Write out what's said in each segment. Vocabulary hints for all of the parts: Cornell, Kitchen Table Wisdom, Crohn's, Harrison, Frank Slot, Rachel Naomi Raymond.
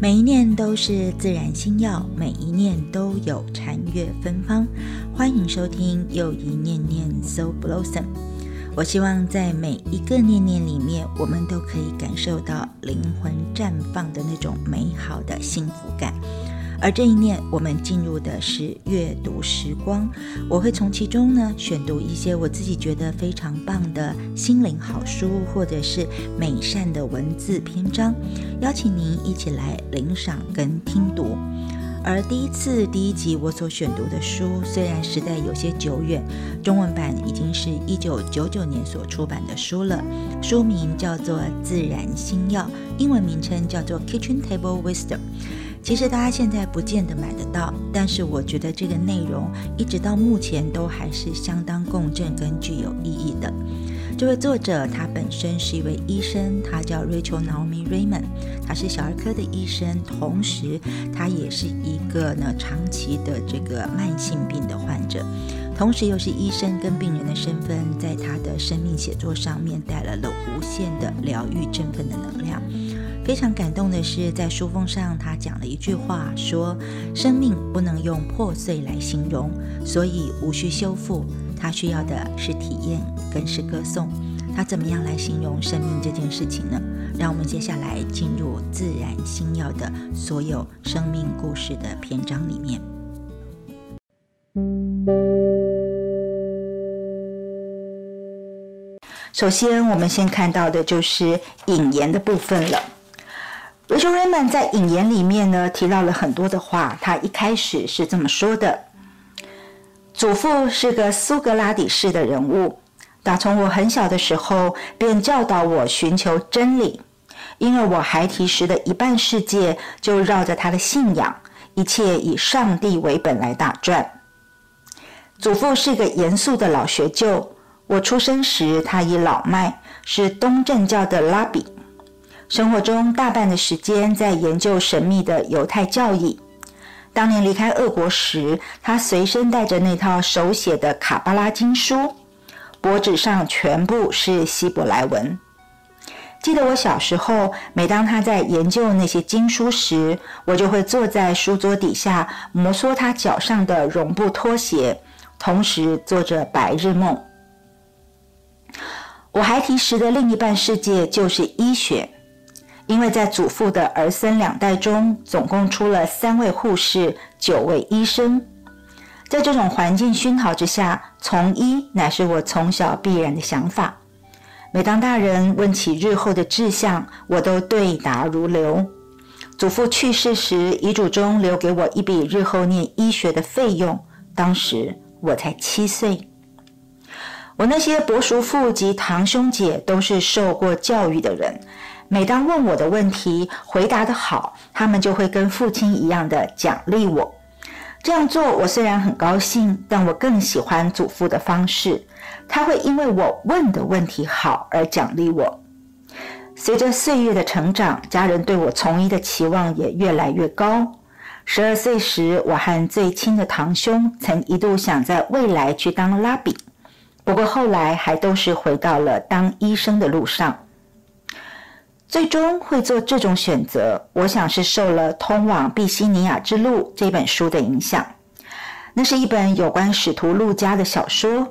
每一念都是自然心药，每一念都有禅悦芬芳。欢迎收听又一念念 Soul Blossom。我希望在每一个念念里面，我们都可以感受到灵魂绽放的那种美好的幸福感。而这一念，我们进入的是阅读时光，我会从其中呢选读一些我自己觉得非常棒的心灵好书，或者是美善的文字篇章，邀请您一起来领赏跟听读。而第一集我所选读的书，虽然时代有些久远，中文版已经是1999年所出版的书了，书名叫做《自然心药》，英文名称叫做《Kitchen Table Wisdom》。其实大家现在不见得买得到，但是我觉得这个内容一直到目前都还是相当共振跟具有意义的。这位作者他本身是一位医生，他叫 Rachel Naomi Raymond， 他是小儿科的医生，同时他也是一个呢长期的这个慢性病的患者，同时又是医生跟病人的身份，在他的生命写作上面带来了无限的疗愈振奋的能量。非常感动的是，在书封上他讲了一句话，说生命不能用破碎来形容，所以无需修复，他需要的是体验跟是歌颂。他怎么样来形容生命这件事情呢？让我们接下来进入自然心药的所有生命故事的篇章里面。首先我们先看到的就是引言的部分了。Rachel Raymond 在引言里面呢提到了很多的话，他一开始是这么说的：祖父是个苏格拉底式的人物，打从我很小的时候便教导我寻求真理，因而我孩提时的一半世界就绕着他的信仰，一切以上帝为本来打转。祖父是个严肃的老学究，我出生时他已老迈，是东正教的拉比，生活中大半的时间在研究神秘的犹太教义。当年离开俄国时，他随身带着那套手写的卡巴拉经书，脖子上全部是希伯来文。记得我小时候，每当他在研究那些经书时，我就会坐在书桌底下摩挲他脚上的绒布拖鞋，同时做着白日梦。我孩提时的另一半世界就是医学，因为在祖父的儿孙两代中，总共出了3位护士、9位医生。在这种环境熏陶之下，从医乃是我从小必然的想法。每当大人问起日后的志向，我都对答如流。祖父去世时，遗嘱中留给我一笔日后念医学的费用，当时我才7岁。我那些伯叔父及堂兄姐都是受过教育的人，每当问我的问题回答得好，他们就会跟父亲一样的奖励我。这样做我虽然很高兴，但我更喜欢祖父的方式，他会因为我问的问题好而奖励我。随着岁月的成长，家人对我从医的期望也越来越高。12岁时，我和最亲的堂兄曾一度想在未来去当拉比，不过后来还都是回到了当医生的路上。最终会做这种选择，我想是受了《通往毕西尼亚之路》这本书的影响。那是一本有关使徒路加的小说，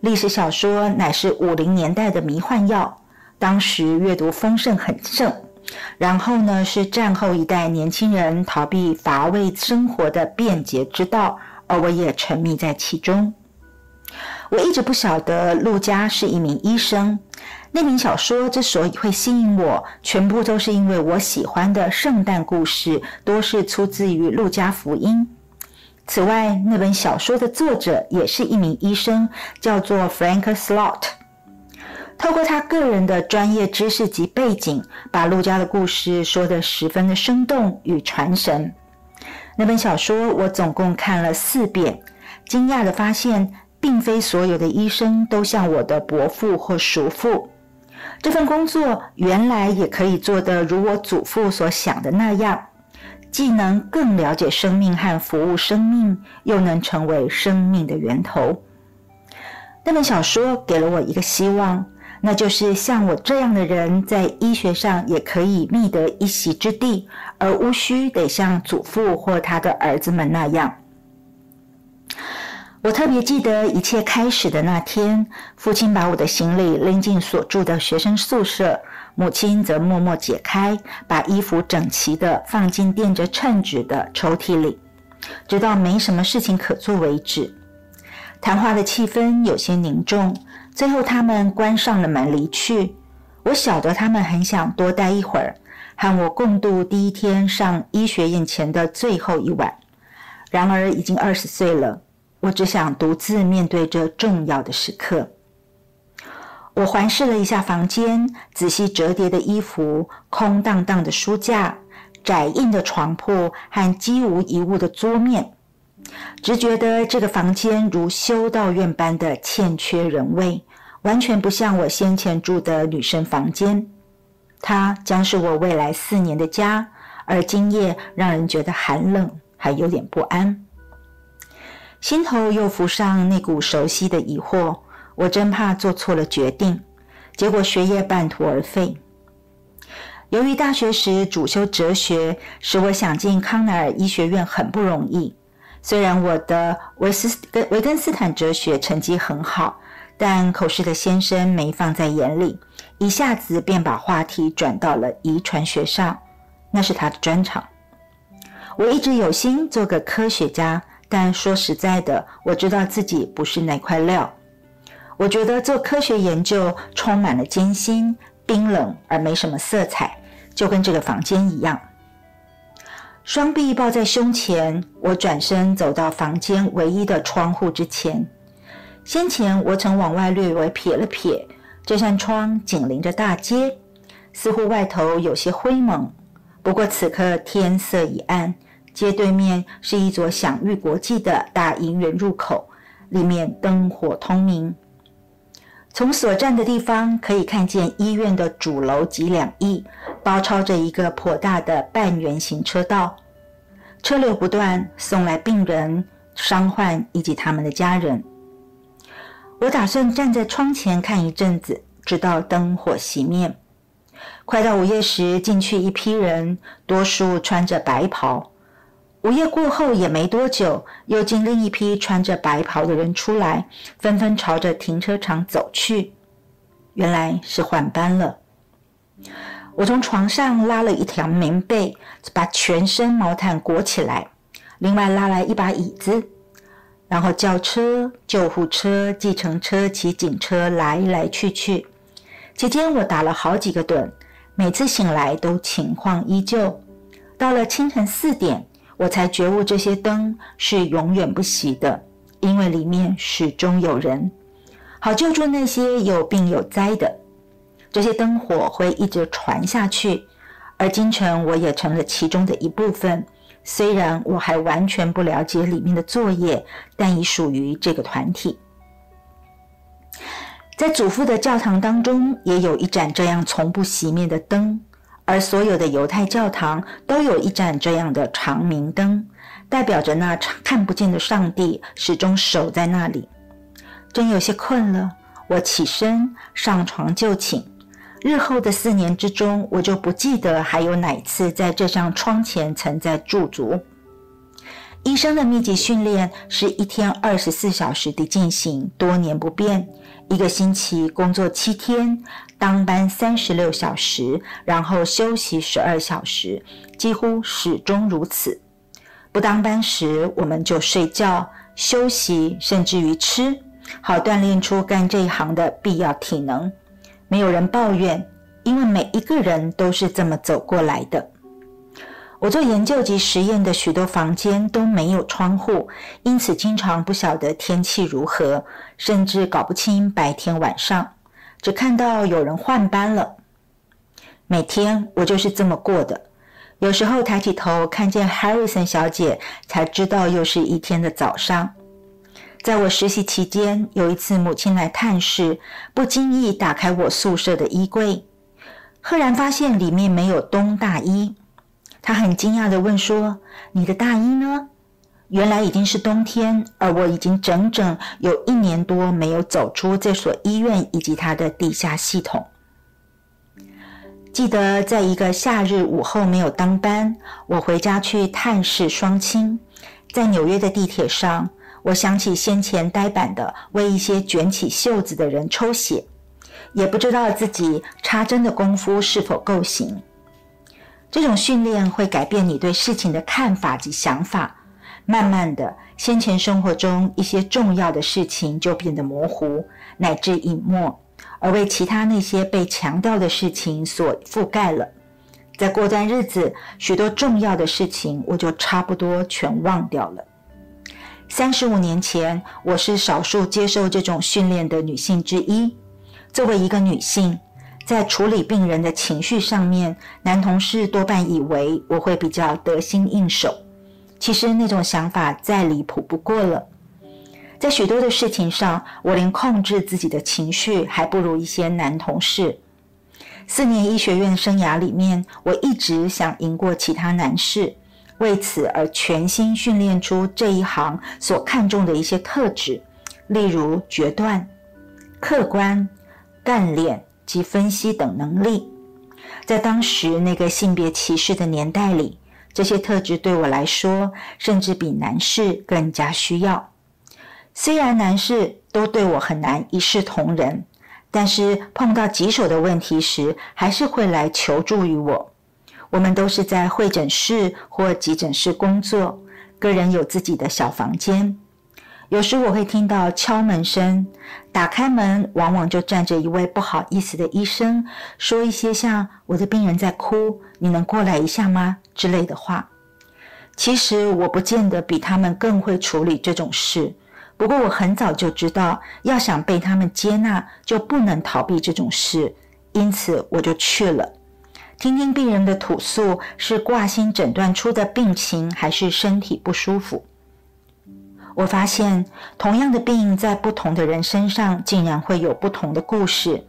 历史小说乃是50年代的迷幻药，当时阅读风盛很盛。然后呢，是战后一代年轻人逃避乏味生活的便捷之道，而我也沉迷在其中。我一直不晓得路加是一名医生，那名小说之所以会吸引我，全部都是因为我喜欢的圣诞故事多是出自于路加福音。此外，那本小说的作者也是一名医生，叫做 Frank Slot。 透过他个人的专业知识及背景，把路加的故事说得十分的生动与传神。那本小说我总共看了4遍，惊讶地发现并非所有的医生都像我的伯父或叔父，这份工作原来也可以做得如我祖父所想的那样，既能更了解生命和服务生命，又能成为生命的源头。那本小说给了我一个希望，那就是像我这样的人在医学上也可以觅得一席之地，而无需得像祖父或他的儿子们那样。我特别记得一切开始的那天，父亲把我的行李拎进所住的学生宿舍，母亲则默默解开，把衣服整齐地放进垫着衬纸的抽屉里，直到没什么事情可做为止。谈话的气氛有些凝重，最后他们关上了门离去。我晓得他们很想多待一会儿，和我共度第一天上医学院前的最后一晚。然而已经20岁了，我只想独自面对这重要的时刻。我环视了一下房间，仔细折叠的衣服、空荡荡的书架、窄硬的床铺和几无一物的桌面，只觉得这个房间如修道院般的欠缺人味，完全不像我先前住的女生房间。它将是我未来4年的家，而今夜让人觉得寒冷，还有点不安。心头又浮上那股熟悉的疑惑，我真怕做错了决定，结果学业半途而废。由于大学时主修哲学，使我想进康奈尔医学院很不容易。虽然我的维根斯坦哲学成绩很好，但口试的先生没放在眼里，一下子便把话题转到了遗传学上，那是他的专长。我一直有心做个科学家，但说实在的，我知道自己不是那块料。我觉得做科学研究充满了艰辛、冰冷而没什么色彩，就跟这个房间一样。双臂抱在胸前，我转身走到房间唯一的窗户之前。先前我曾往外略微瞥了瞥，这扇窗紧邻着大街，似乎外头有些灰蒙。不过此刻天色已暗，街对面是一座享誉国际的大银元入口，里面灯火通明。从所站的地方可以看见医院的主楼及2翼。包抄着一个颇大的半圆形车道，车流不断，送来病人、伤患以及他们的家人。我打算站在窗前看一阵子，直到灯火熄灭。快到午夜时，进去一批人，多数穿着白袍。午夜过后也没多久，又经另一批穿着白袍的人出来，纷纷朝着停车场走去。原来是换班了。我从床上拉了一条棉被，把全身毛毯裹起来，另外拉来一把椅子，然后轿车、救护车、计程车、骑警车来来去去。期间我打了好几个盹，每次醒来都情况依旧。到了清晨4点，我才觉悟这些灯是永远不熄的，因为里面始终有人，好救助那些有病有灾的。这些灯火会一直传下去，而今晨我也成了其中的一部分。虽然我还完全不了解里面的作业，但已属于这个团体。在祖父的教堂当中，也有一盏这样从不熄灭的灯，而所有的犹太教堂都有一盏这样的长明灯，代表着那看不见的上帝始终守在那里。真有些困了，我起身上床就寝。日后的4年之中，我就不记得还有哪次在这扇窗前曾在驻足。医生的密集训练是一天24小时地进行，多年不变，一个星期工作7天，当班36小时，然后休息12小时，几乎始终如此。不当班时，我们就睡觉、休息，甚至于吃，好锻炼出干这一行的必要体能。没有人抱怨，因为每一个人都是这么走过来的。我做研究及实验的许多房间都没有窗户，因此经常不晓得天气如何，甚至搞不清白天晚上，只看到有人换班了。每天我就是这么过的，有时候抬起头看见 Harrison 小姐，才知道又是一天的早上。在我实习期间，有一次母亲来探视，不经意打开我宿舍的衣柜，赫然发现里面没有冬大衣。她很惊讶地问说：“你的大衣呢？”原来已经是冬天，而我已经整整有1年多没有走出这所医院以及它的地下系统。记得在一个夏日午后没有当班，我回家去探视双亲。在纽约的地铁上，我想起先前呆板的为一些卷起袖子的人抽血，也不知道自己插针的功夫是否够行。这种训练会改变你对事情的看法及想法，慢慢的，先前生活中一些重要的事情就变得模糊，乃至隐没，而为其他那些被强调的事情所覆盖了。在过段日子，许多重要的事情我就差不多全忘掉了。35年前，我是少数接受这种训练的女性之一。作为一个女性，在处理病人的情绪上面，男同事多半以为我会比较得心应手。其实那种想法再离谱不过了。在许多的事情上，我连控制自己的情绪还不如一些男同事。4年医学院生涯里面，我一直想赢过其他男士，为此而全心训练出这一行所看重的一些特质，例如决断、客观、干练及分析等能力。在当时那个性别歧视的年代里，这些特质对我来说甚至比男士更加需要。虽然男士都对我很难一视同仁，但是碰到棘手的问题时还是会来求助于我。我们都是在会诊室或急诊室工作，个人有自己的小房间。有时我会听到敲门声，打开门往往就站着一位不好意思的医生，说一些像我的病人在哭，你能过来一下吗之类的话。其实我不见得比他们更会处理这种事，不过我很早就知道，要想被他们接纳就不能逃避这种事，因此我就去了。听听病人的吐诉，是挂心诊断出的病情还是身体不舒服。我发现同样的病在不同的人身上竟然会有不同的故事。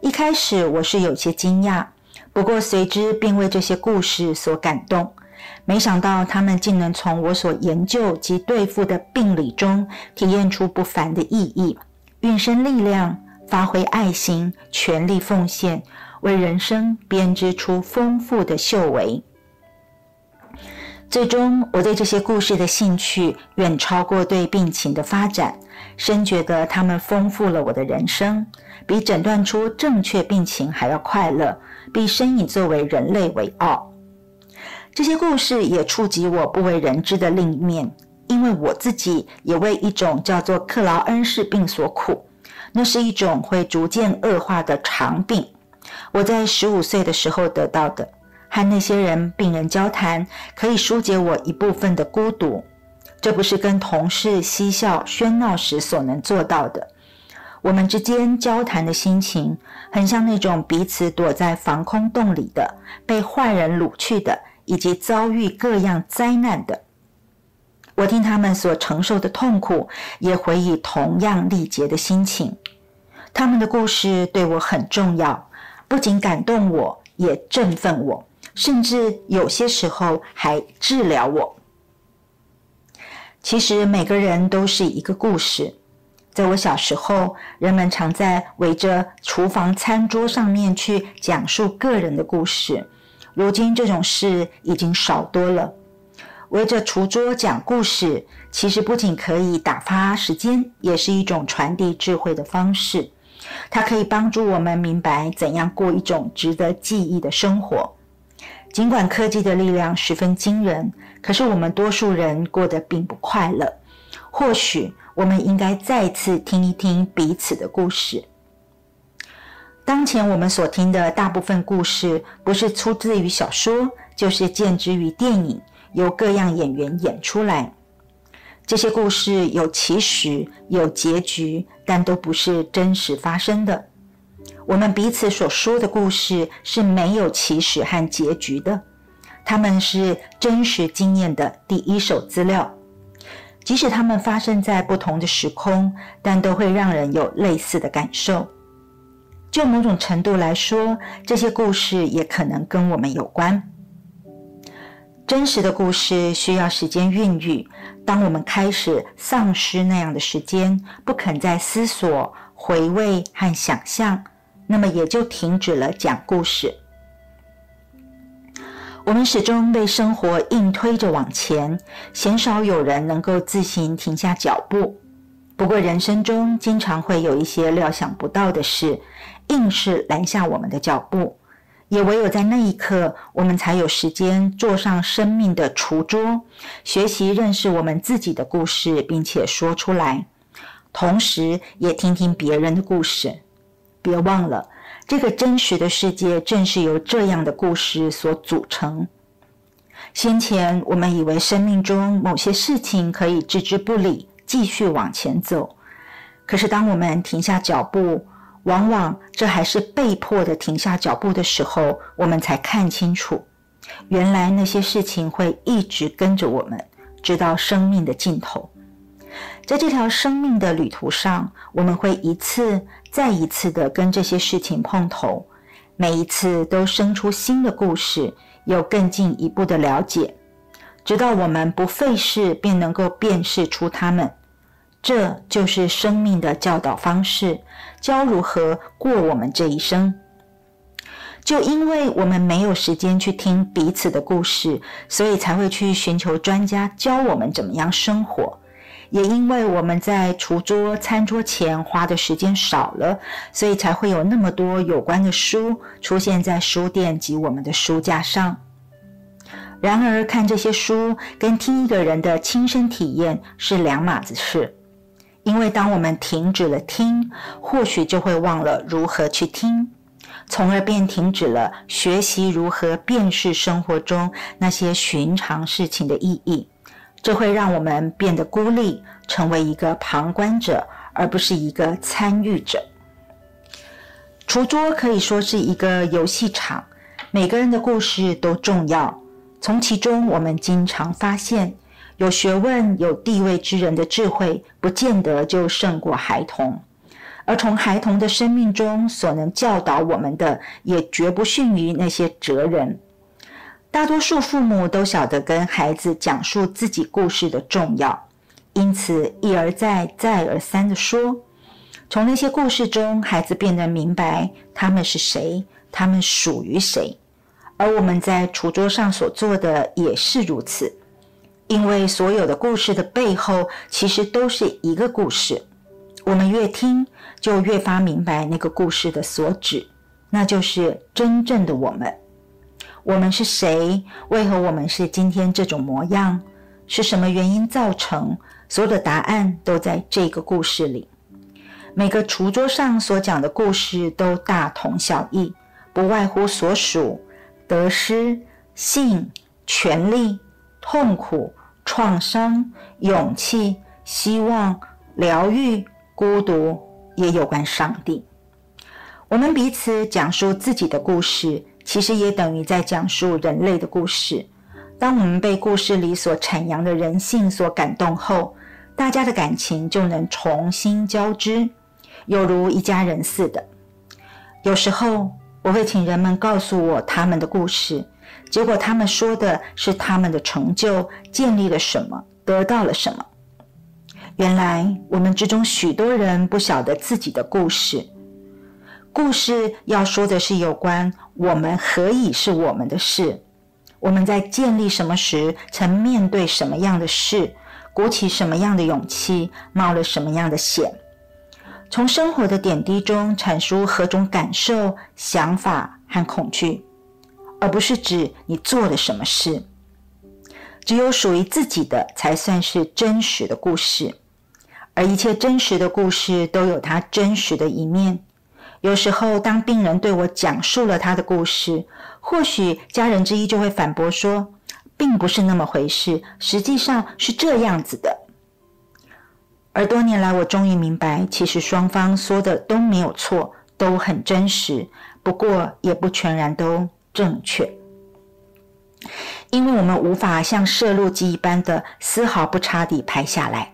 一开始我是有些惊讶，不过随之并为这些故事所感动，没想到他们竟能从我所研究及对付的病理中体验出不凡的意义，运生力量，发挥爱心，全力奉献，为人生编织出丰富的秀维。最终，我对这些故事的兴趣远超过对病情的发展，深觉得它们丰富了我的人生，比诊断出正确病情还要快乐，比身以作为人类为傲。这些故事也触及我不为人知的另一面，因为我自己也为一种叫做克劳恩氏病所苦，那是一种会逐渐恶化的长病，我在15岁的时候得到的。和那些病人交谈，可以疏解我一部分的孤独，这不是跟同事嬉笑喧闹时所能做到的。我们之间交谈的心情，很像那种彼此躲在防空洞里的、被坏人掳去的，以及遭遇各样灾难的。我听他们所承受的痛苦，也回忆同样历劫的心情。他们的故事对我很重要，不仅感动我，也振奋我，甚至有些时候还治疗我。其实每个人都是一个故事。在我小时候，人们常在围着厨房餐桌上面去讲述个人的故事，如今这种事已经少多了。围着厨桌讲故事，其实不仅可以打发时间，也是一种传递智慧的方式。它可以帮助我们明白怎样过一种值得记忆的生活。尽管科技的力量十分惊人，可是我们多数人过得并不快乐。或许我们应该再次听一听彼此的故事。当前我们所听的大部分故事，不是出自于小说，就是见之于电影，由各样演员演出来。这些故事有起始，有结局，但都不是真实发生的。我们彼此所说的故事是没有起始和结局的，它们是真实经验的第一手资料。即使它们发生在不同的时空，但都会让人有类似的感受。就某种程度来说，这些故事也可能跟我们有关。真实的故事需要时间孕育，当我们开始丧失那样的时间，不肯再思索、回味和想象，那么也就停止了讲故事。我们始终被生活硬推着往前，鲜少有人能够自行停下脚步。不过人生中经常会有一些料想不到的事，硬是拦下我们的脚步。也唯有在那一刻，我们才有时间坐上生命的厨桌，学习认识我们自己的故事，并且说出来，同时也听听别人的故事。别忘了，这个真实的世界正是由这样的故事所组成。先前我们以为生命中某些事情可以置之不理，继续往前走，可是当我们停下脚步，往往这还是被迫的停下脚步的时候，我们才看清楚，原来那些事情会一直跟着我们，直到生命的尽头。在这条生命的旅途上，我们会一次再一次的跟这些事情碰头，每一次都生出新的故事，有更进一步的了解，直到我们不费事便能够辨识出它们。这就是生命的教导方式，教如何过我们这一生。就因为我们没有时间去听彼此的故事，所以才会去寻求专家教我们怎么样生活。也因为我们在厨桌、餐桌前花的时间少了，所以才会有那么多有关的书出现在书店及我们的书架上。然而，看这些书跟听一个人的亲身体验是两码子事。因为当我们停止了听，或许就会忘了如何去听，从而便停止了学习如何辨识生活中那些寻常事情的意义。这会让我们变得孤立，成为一个旁观者，而不是一个参与者。厨桌可以说是一个游戏场，每个人的故事都重要。从其中我们经常发现，有学问有地位之人的智慧不见得就胜过孩童，而从孩童的生命中所能教导我们的，也绝不逊于那些哲人。大多数父母都晓得跟孩子讲述自己故事的重要，因此一而再再而三地说，从那些故事中孩子变得明白他们是谁，他们属于谁。而我们在厨桌上所做的也是如此，因为所有的故事的背后其实都是一个故事，我们越听就越发明白那个故事的所指，那就是真正的我们。我们是谁？为何我们是今天这种模样？是什么原因造成？所有的答案都在这个故事里。每个厨桌上所讲的故事都大同小异，不外乎所属得失、性、权力、痛苦、创伤、勇气、希望、疗愈、孤独，也有关上帝。我们彼此讲述自己的故事，其实也等于在讲述人类的故事。当我们被故事里所阐扬的人性所感动后，大家的感情就能重新交织，有如一家人似的。有时候我会请人们告诉我他们的故事，结果他们说的是他们的成就，建立了什么，得到了什么。原来我们之中许多人不晓得自己的故事。故事要说的是有关我们何以是我们的事，我们在建立什么时曾面对什么样的事，鼓起什么样的勇气，冒了什么样的险，从生活的点滴中阐述何种感受、想法和恐惧，而不是指你做了什么事。只有属于自己的才算是真实的故事，而一切真实的故事都有它真实的一面。有时候当病人对我讲述了他的故事，或许家人之一就会反驳说，并不是那么回事，实际上是这样子的。而多年来我终于明白，其实双方说的都没有错，都很真实，不过也不全然都正确。因为我们无法像摄录机一般的丝毫不差地拍下来。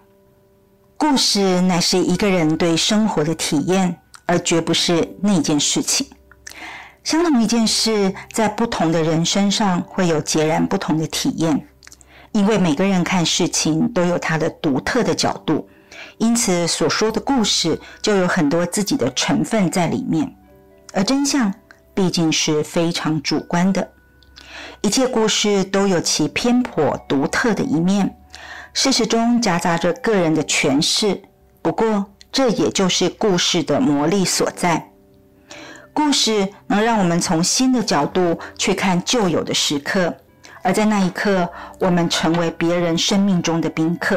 故事乃是一个人对生活的体验，而绝不是那件事情。相同一件事，在不同的人身上会有截然不同的体验，因为每个人看事情都有他的独特的角度，因此所说的故事就有很多自己的成分在里面，而真相毕竟是非常主观的。一切故事都有其偏颇独特的一面，事实中夹杂着个人的诠释，不过这也就是故事的魔力所在。故事能让我们从新的角度去看旧有的时刻，而在那一刻，我们成为别人生命中的宾客，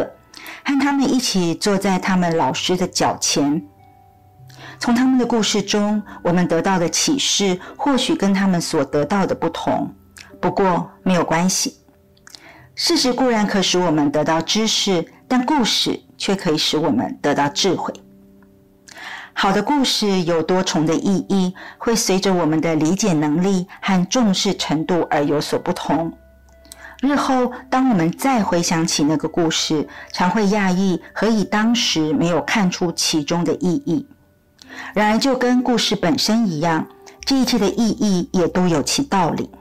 和他们一起坐在他们老师的脚前。从他们的故事中，我们得到的启示或许跟他们所得到的不同，不过没有关系。事实固然可使我们得到知识，但故事却可以使我们得到智慧。好的故事有多重的意义，会随着我们的理解能力和重视程度而有所不同。日后当我们再回想起那个故事，常会讶异何以当时没有看出其中的意义。然而就跟故事本身一样，这一切的意义也都有其道理。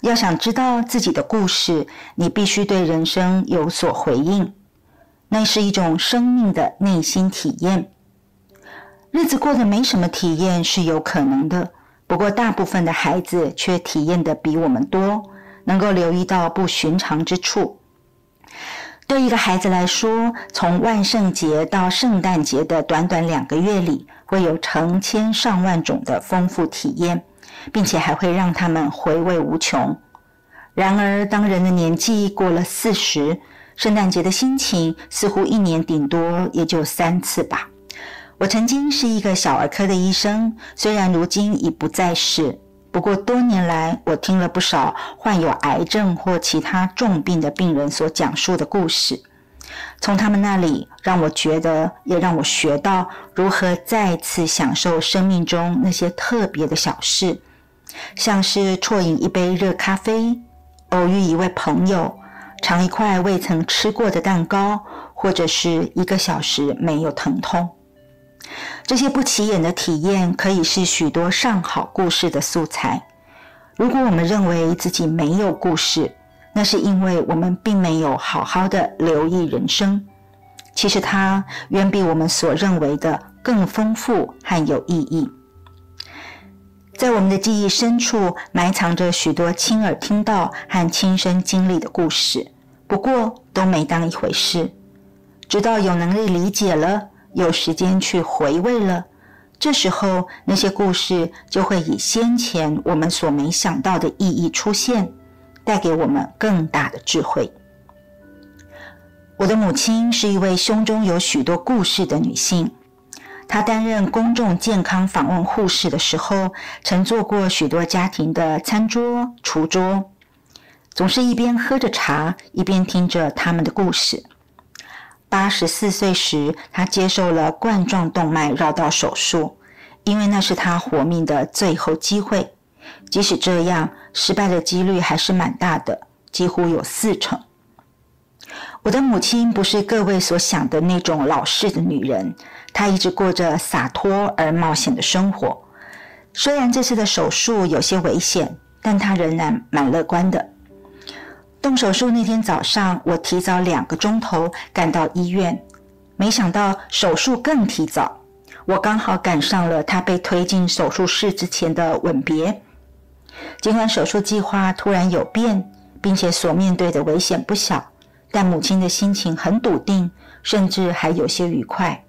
要想知道自己的故事，你必须对人生有所回应，那是一种生命的内心体验。日子过得没什么体验是有可能的，不过大部分的孩子却体验的比我们多，能够留意到不寻常之处。对一个孩子来说，从万圣节到圣诞节的短短2个月里，会有成千上万种的丰富体验，并且还会让他们回味无穷。然而当人的年纪过了40，圣诞节的心情似乎一年顶多也就3次吧。我曾经是一个小儿科的医生，虽然如今已不在世，不过多年来我听了不少患有癌症或其他重病的病人所讲述的故事，从他们那里让我觉得，也让我学到如何再次享受生命中那些特别的小事，像是啜饮一杯热咖啡，偶遇一位朋友，尝一块未曾吃过的蛋糕，或者是1个小时没有疼痛。这些不起眼的体验可以是许多上好故事的素材。如果我们认为自己没有故事，那是因为我们并没有好好的留意人生，其实它远比我们所认为的更丰富和有意义。在我们的记忆深处埋藏着许多亲耳听到和亲身经历的故事，不过都没当一回事，直到有能力理解了，有时间去回味了，这时候那些故事就会以先前我们所没想到的意义出现，带给我们更大的智慧。我的母亲是一位胸中有许多故事的女性，她担任公众健康访问护士的时候，曾做过许多家庭的餐桌、厨桌，总是一边喝着茶，一边听着他们的故事。84岁时，他接受了冠状动脉绕道手术，因为那是他活命的最后机会。即使这样，失败的几率还是蛮大的，几乎有40%。我的母亲不是各位所想的那种老式的女人，她一直过着洒脱而冒险的生活。虽然这次的手术有些危险，但她仍然蛮乐观的。动手术那天早上，我提早2个钟头赶到医院，没想到手术更提早，我刚好赶上了他被推进手术室之前的吻别。尽管手术计划突然有变，并且所面对的危险不小，但母亲的心情很笃定，甚至还有些愉快。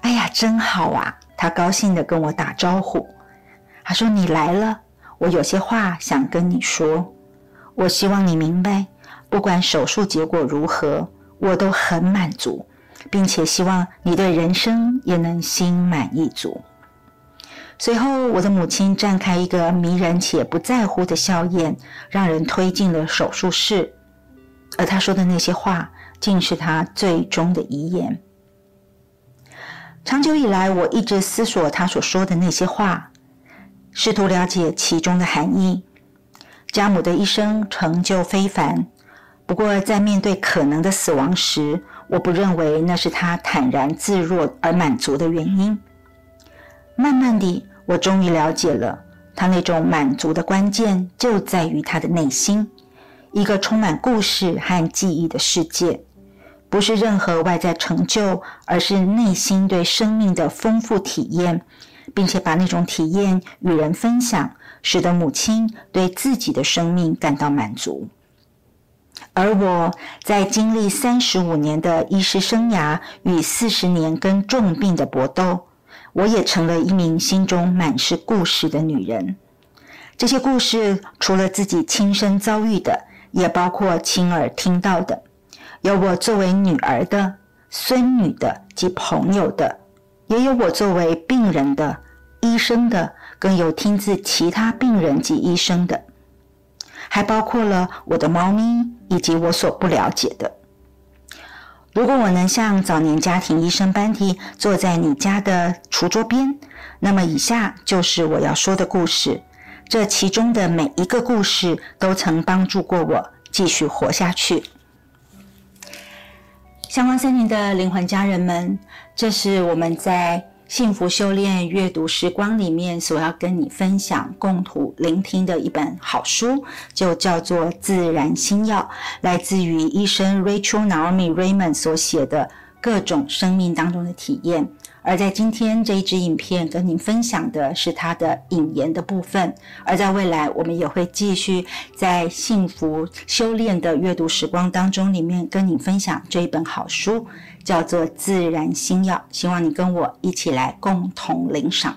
哎呀，真好啊，她高兴地跟我打招呼，她说你来了，我有些话想跟你说，我希望你明白，不管手术结果如何，我都很满足，并且希望你对人生也能心满意足。随后，我的母亲绽开一个迷人且不在乎的笑颜，让人推进了手术室，而她说的那些话，竟是她最终的遗言。长久以来，我一直思索她所说的那些话，试图了解其中的含义。家母的一生成就非凡，不过在面对可能的死亡时，我不认为那是她坦然自若而满足的原因。慢慢地，我终于了解了，他那种满足的关键就在于他的内心，一个充满故事和记忆的世界，不是任何外在成就，而是内心对生命的丰富体验，并且把那种体验与人分享，使得母亲对自己的生命感到满足。而我在经历35年的医师生涯与40年跟重病的搏斗，我也成了一名心中满是故事的女人。这些故事除了自己亲身遭遇的，也包括亲耳听到的，有我作为女儿的、孙女的及朋友的，也有我作为病人的、医生的，更有听自其他病人及医生的，还包括了我的猫咪以及我所不了解的。如果我能像早年家庭医生班底坐在你家的厨桌边，那么以下就是我要说的故事。这其中的每一个故事都曾帮助过我继续活下去。相关森林的灵魂家人们，这是我们在幸福修炼阅读时光里面所要跟你分享、共同聆听的一本好书，就叫做《自然新药》，来自于医生 Rachel Naomi Raymond 所写的各种生命当中的体验。而在今天这一支影片跟您分享的是它的引言的部分，而在未来我们也会继续在幸福修炼的阅读时光当中里面跟您分享这一本好书，叫做《自然新药》，希望你跟我一起来共同领赏。